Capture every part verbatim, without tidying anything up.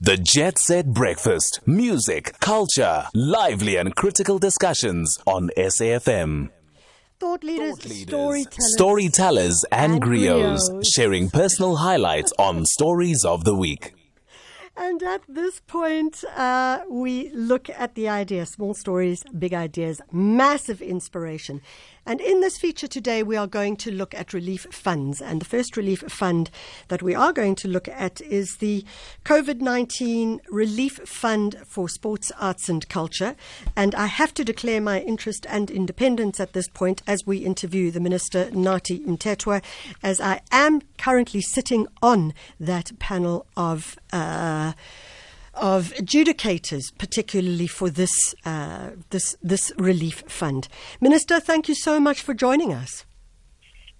The Jet Set Breakfast. Music, culture, lively and critical discussions on S A F M. Thought leaders, Thought leaders storytellers, storytellers and, and griots, griots sharing personal highlights on Stories of the Week. And at this point, uh, we look at the idea, small stories, big ideas, massive inspiration. And in this feature today, we are going to look at relief funds. And the first relief fund that we are going to look at is the COVID nineteen Relief Fund for Sports, Arts and Culture. And I have to declare my interest and independence at this point as we interview the Minister, Nathi Mthethwa, as I am currently sitting on that panel of uh, of adjudicators, particularly for this uh, this this relief fund. Minister, thank you so much for joining us.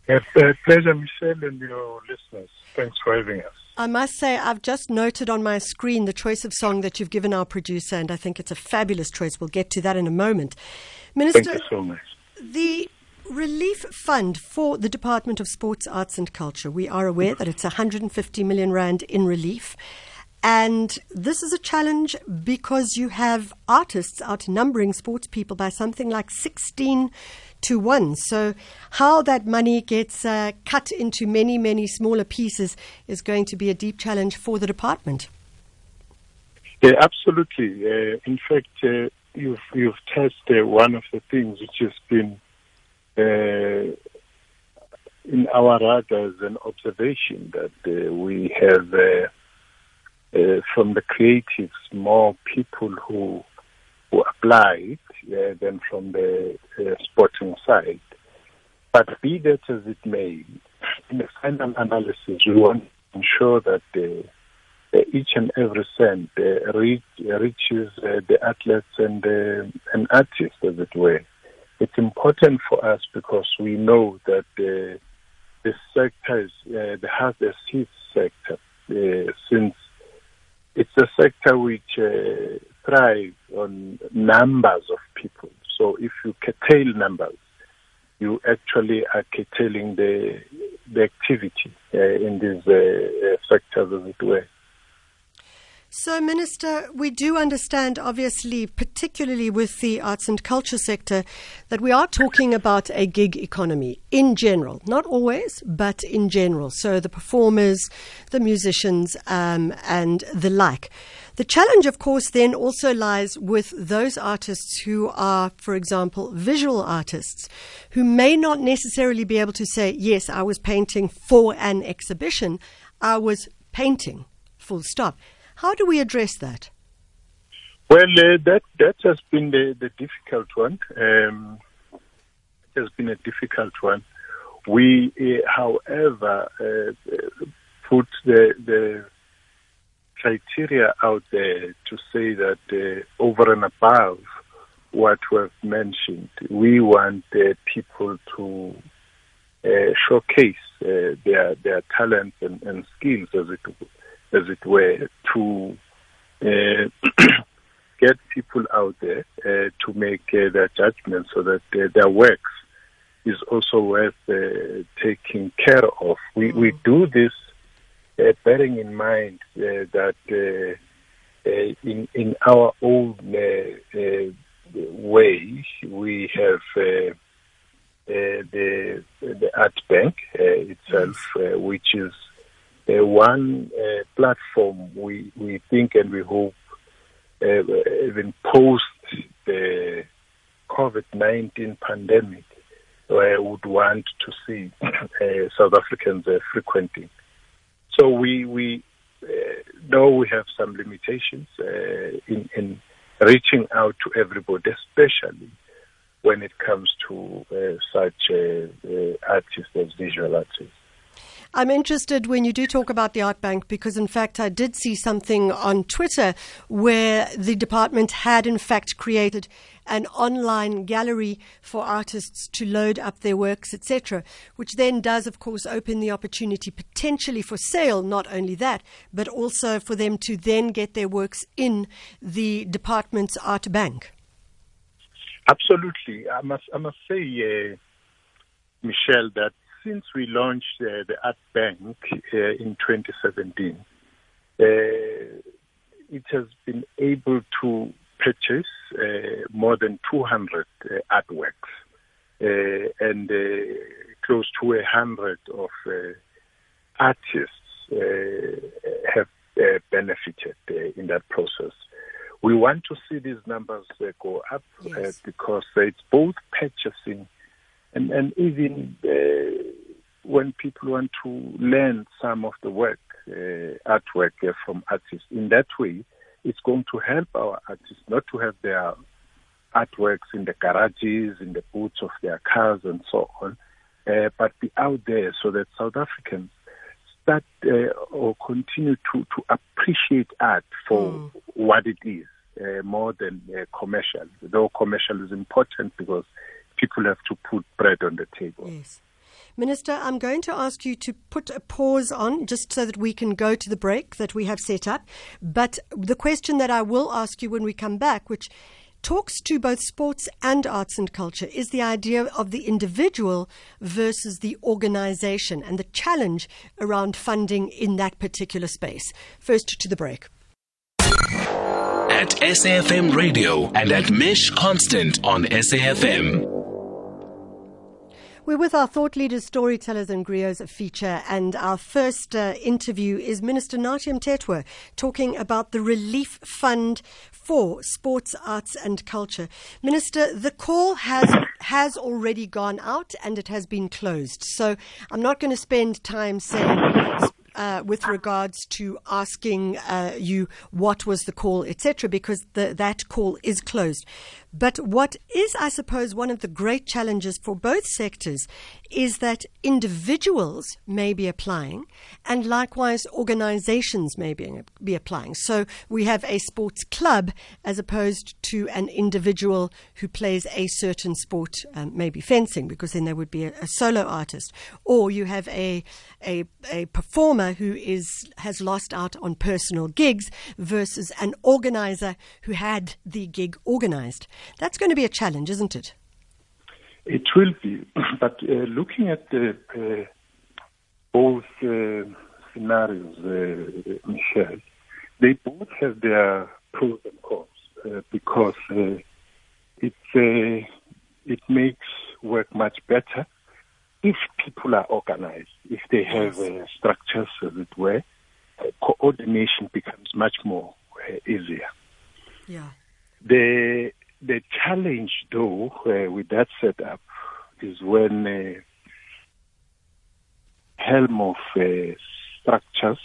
It's a pleasure, Michelle, and your listeners. Thanks for having us. I must say, I've just noted on my screen the choice of song that you've given our producer, and I think it's a fabulous choice. We'll get to that in a moment. Minister, thank you so much. The Relief Fund for the Department of Sports, Arts and Culture. We are aware that it's one hundred fifty million rand in relief. And this is a challenge because you have artists outnumbering sports people by something like sixteen to one. So how that money gets uh, cut into many, many smaller pieces is going to be a deep challenge for the department. Yeah, absolutely. Uh, in fact, uh, you've, you've touched uh, one of the things which has been uh, in our radar as an observation that uh, we have... Uh, Uh, from the creatives, more people who who applied uh, than from the uh, sporting side. But be that as it may, in the final analysis, we want to ensure that uh, each and every cent uh, reach, reaches uh, the athletes and uh, and artists, as it were. It's important for us because we know that uh, the sectors, uh, the hardest hit sector, uh, since it's a sector which uh, thrives on numbers of people. So if you curtail numbers, you actually are curtailing the, the activity uh, in these uh, sectors, as it were. So, Minister, we do understand, obviously, particularly with the arts and culture sector, that we are talking about a gig economy in general. Not always, but in general. So the performers, the musicians, um, and the like. The challenge, of course, then also lies with those artists who are, for example, visual artists, who may not necessarily be able to say, yes, I was painting for an exhibition. I was painting, full stop. How do we address that? Well, uh, that that has been the, the difficult one. Um, it has been a difficult one. We, uh, however, uh, put the, the criteria out there to say that uh, over and above what we've mentioned, we want uh, people to uh, showcase uh, their their talents and, and skills, as it were. as it were, to uh, get people out there uh, to make uh, their judgment so that uh, their works is also worth uh, taking care of. We, mm-hmm. we do this uh, bearing in mind uh, that uh, uh, in, in our own uh, uh, way, we have uh, uh, the, the Art Bank uh, itself, uh, which is Uh, one uh, platform we, we think and we hope uh, even post the COVID nineteen pandemic I uh, would want to see uh, South Africans uh, frequenting. So we we uh, know we have some limitations uh, in, in reaching out to everybody, especially when it comes to uh, such uh, uh, artists as visual artists. I'm interested when you do talk about the Art Bank because, in fact, I did see something on Twitter where the department had, in fact, created an online gallery for artists to load up their works, et cetera, which then does, of course, open the opportunity potentially for sale, not only that, but also for them to then get their works in the department's Art Bank. Absolutely. I must, I must say, uh, Michelle, that since we launched uh, the Art Bank uh, in twenty seventeen, uh, it has been able to purchase uh, more than two hundred uh, artworks uh, and uh, close to one hundred of uh, artists uh, have uh, benefited uh, in that process. We want to see these numbers uh, go up yes. uh, because uh, it's both purchasing and, and even uh, when people want to learn some of the work, Uh, artwork uh, from artists. In that way, it's going to help our artists not to have their artworks in the garages, in the boots of their cars and so on, uh, but be out there so that South Africans start uh, or continue to, to appreciate art for mm. what it is, uh, more than uh, commercial. Though commercial is important because people have to put bread on the table. Yes. Minister, I'm going to ask you to put a pause on just so that we can go to the break that we have set up. But the question that I will ask you when we come back, which talks to both sports and arts and culture, is the idea of the individual versus the organization and the challenge around funding in that particular space. First to the break. At S A F M Radio and at Mish Constant on S A F M. We're with our thought leaders, storytellers and griots of feature, and our first uh, interview is Minister Nathi Mthethwa talking about the Relief Fund for Sports, Arts and Culture. Minister, the call has has already gone out and it has been closed. So I'm not going to spend time saying Uh, with regards to asking uh, you what was the call, et cetera, because the, that call is closed. But what is, I suppose, one of the great challenges for both sectors is that individuals may be applying and likewise organizations may be, be applying. So we have a sports club as opposed to an individual who plays a certain sport, um, maybe fencing, because then there would be a, a solo artist. Or you have a, a, a performer who is has lost out on personal gigs versus an organizer who had the gig organized. That's going to be a challenge, isn't it? It will be. But uh, looking at the, uh, both uh, scenarios, uh, Michelle, they both have their pros and cons uh, because uh, it, uh, it makes work much better if people are organized, if they have uh, structures, as it were. Uh, coordination becomes much more uh, easier. Yeah. The the challenge, though, uh, with that setup is when uh, helm of uh, structures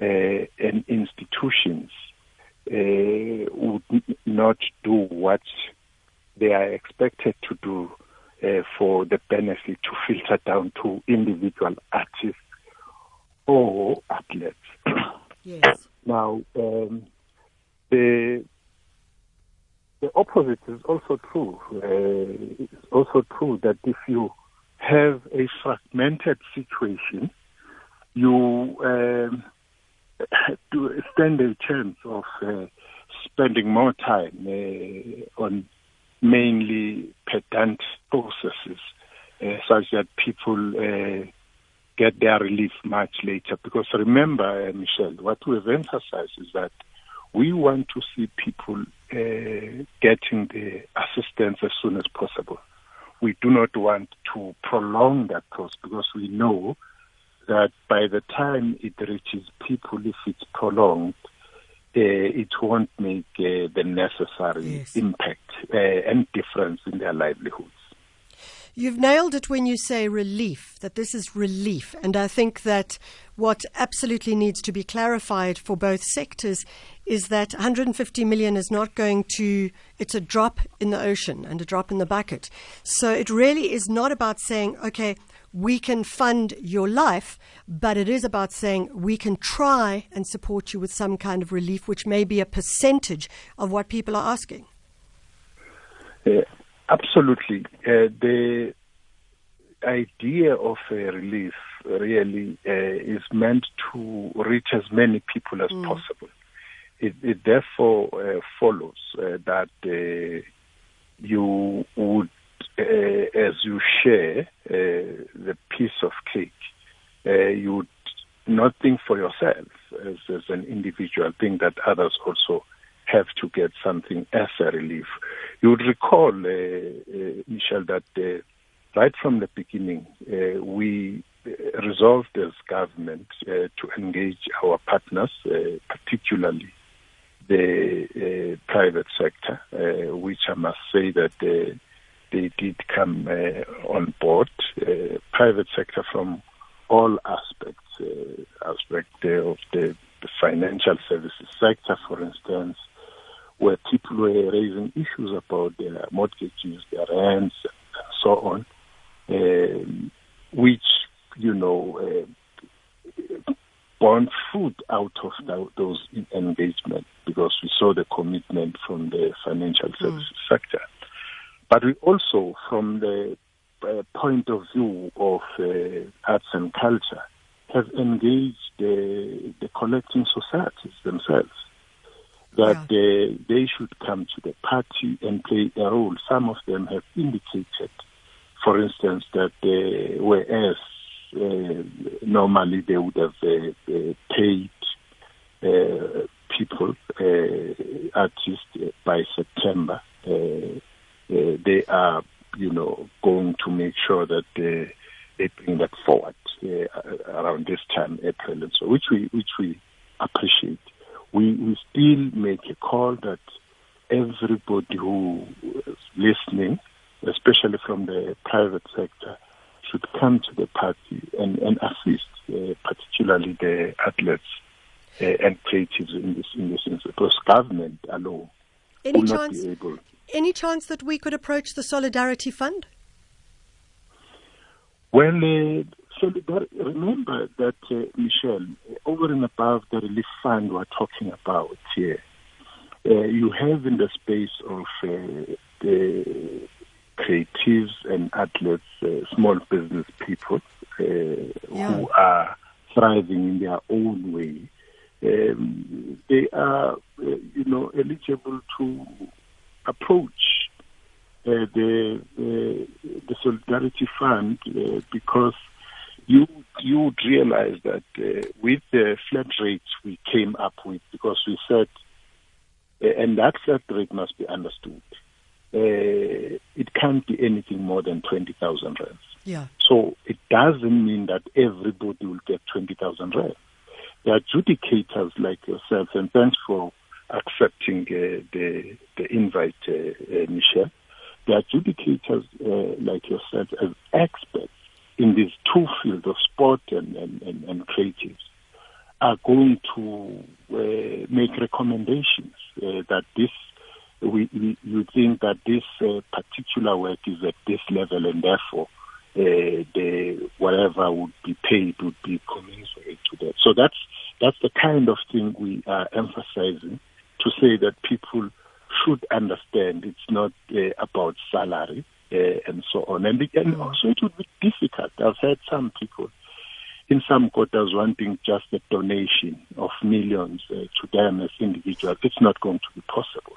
uh, and institutions uh, would not do what they are expected to do Uh, for the benefit to filter down to individual artists or athletes. Yes. Now, um, the the opposite is also true. Uh, it's also true that if you have a fragmented situation, you um, do stand a chance of uh, spending more time uh, on mainly pedant processes, uh, such that people uh, get their relief much later. Because remember, uh, Michelle, what we've emphasized is that we want to see people uh, getting the assistance as soon as possible. We do not want to prolong that process because we know that by the time it reaches people, if it's prolonged, Uh, it won't make uh, the necessary yes. impact uh, and difference in their livelihoods. You've nailed it when you say relief, that this is relief. And I think that what absolutely needs to be clarified for both sectors is that one hundred fifty million is not going to, it's a drop in the ocean and a drop in the bucket. So it really is not about saying, okay, we can fund your life, but it is about saying we can try and support you with some kind of relief, which may be a percentage of what people are asking. Yeah. Absolutely. Uh, the idea of a relief really uh, is meant to reach as many people as mm. possible. It, it therefore uh, follows uh, that uh, you would, uh, as you share uh, the piece of cake, uh, you would not think for yourself as as an individual think that others also have to get something as a relief. You would recall, uh, uh, Michelle, that uh, right from the beginning, uh, we resolved as government uh, to engage our partners, uh, particularly the uh, private sector, uh, which I must say that uh, they did come uh, on board. Uh, private sector from all aspects, uh, aspect of the, the financial services sector, for instance, where people were raising issues about their mortgages, their rents, and so on, um, which, you know, uh, born fruit out of the, those engagement, because we saw the commitment from the financial services mm. sector. But we also, from the uh, point of view of uh, arts and culture, have engaged uh, the collecting societies themselves, that yeah. uh, they should come to the party and play a role. Some of them have indicated, for instance, that uh, whereas uh, normally they would have uh, uh, paid uh, people, uh, artists, uh, by September, uh, uh, they are, you know, going to make sure that they, they bring that forward uh, around this time, April, and so, which we which we appreciate. We, we still make a call that everybody who is listening, especially from the private sector, should come to the party and, and assist, uh, particularly the athletes uh, and creatives in this, in this instance, because government alone any will chance, not be able. Any chance that we could approach the Solidarity Fund? Well, uh, so remember that, uh, Michelle, over and above the relief fund we're talking about here, uh, you have in the space of uh, the creatives and athletes, uh, small business people uh, yeah. who are thriving in their own way. Um, they are, uh, you know, eligible to approach uh, the uh, the Solidarity Fund uh, because you you would realize that uh, with the flat rates we came up with, because we said, uh, and that flat rate must be understood, uh, it can't be anything more than twenty thousand rands. Yeah. So it doesn't mean that everybody will get twenty thousand rands. The adjudicators like yourself, and thanks for accepting uh, the, the invite, uh, uh, Michelle, the adjudicators uh, like yourself as experts in these two fields of sport and, and, and, and creatives are going to uh, make recommendations uh, that this, we, we you think that this uh, particular work is at this level, and therefore uh, the whatever would be paid would be commensurate to that. So that's that's the kind of thing we are emphasizing, to say that people should understand it's not uh, about salary. Uh, and so on. And, and also it would be difficult. I've heard some people in some quarters wanting just a donation of millions uh, to them as individuals. It's not going to be possible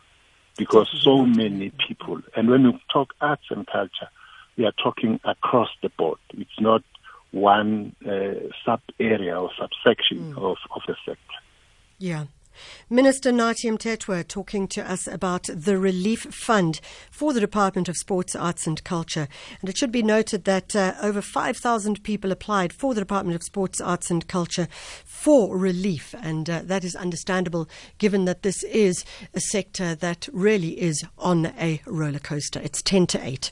because so many people, and when we talk arts and culture, we are talking across the board. It's not one uh, sub-area or subsection mm. of, of the sector. Yeah. Minister Nathi Mthethwa talking to us about the relief fund for the Department of Sports, Arts and Culture. And it should be noted that uh, over five thousand people applied for the Department of Sports, Arts and Culture for relief. And uh, that is understandable, given that this is a sector that really is on a roller coaster. It's ten to eight.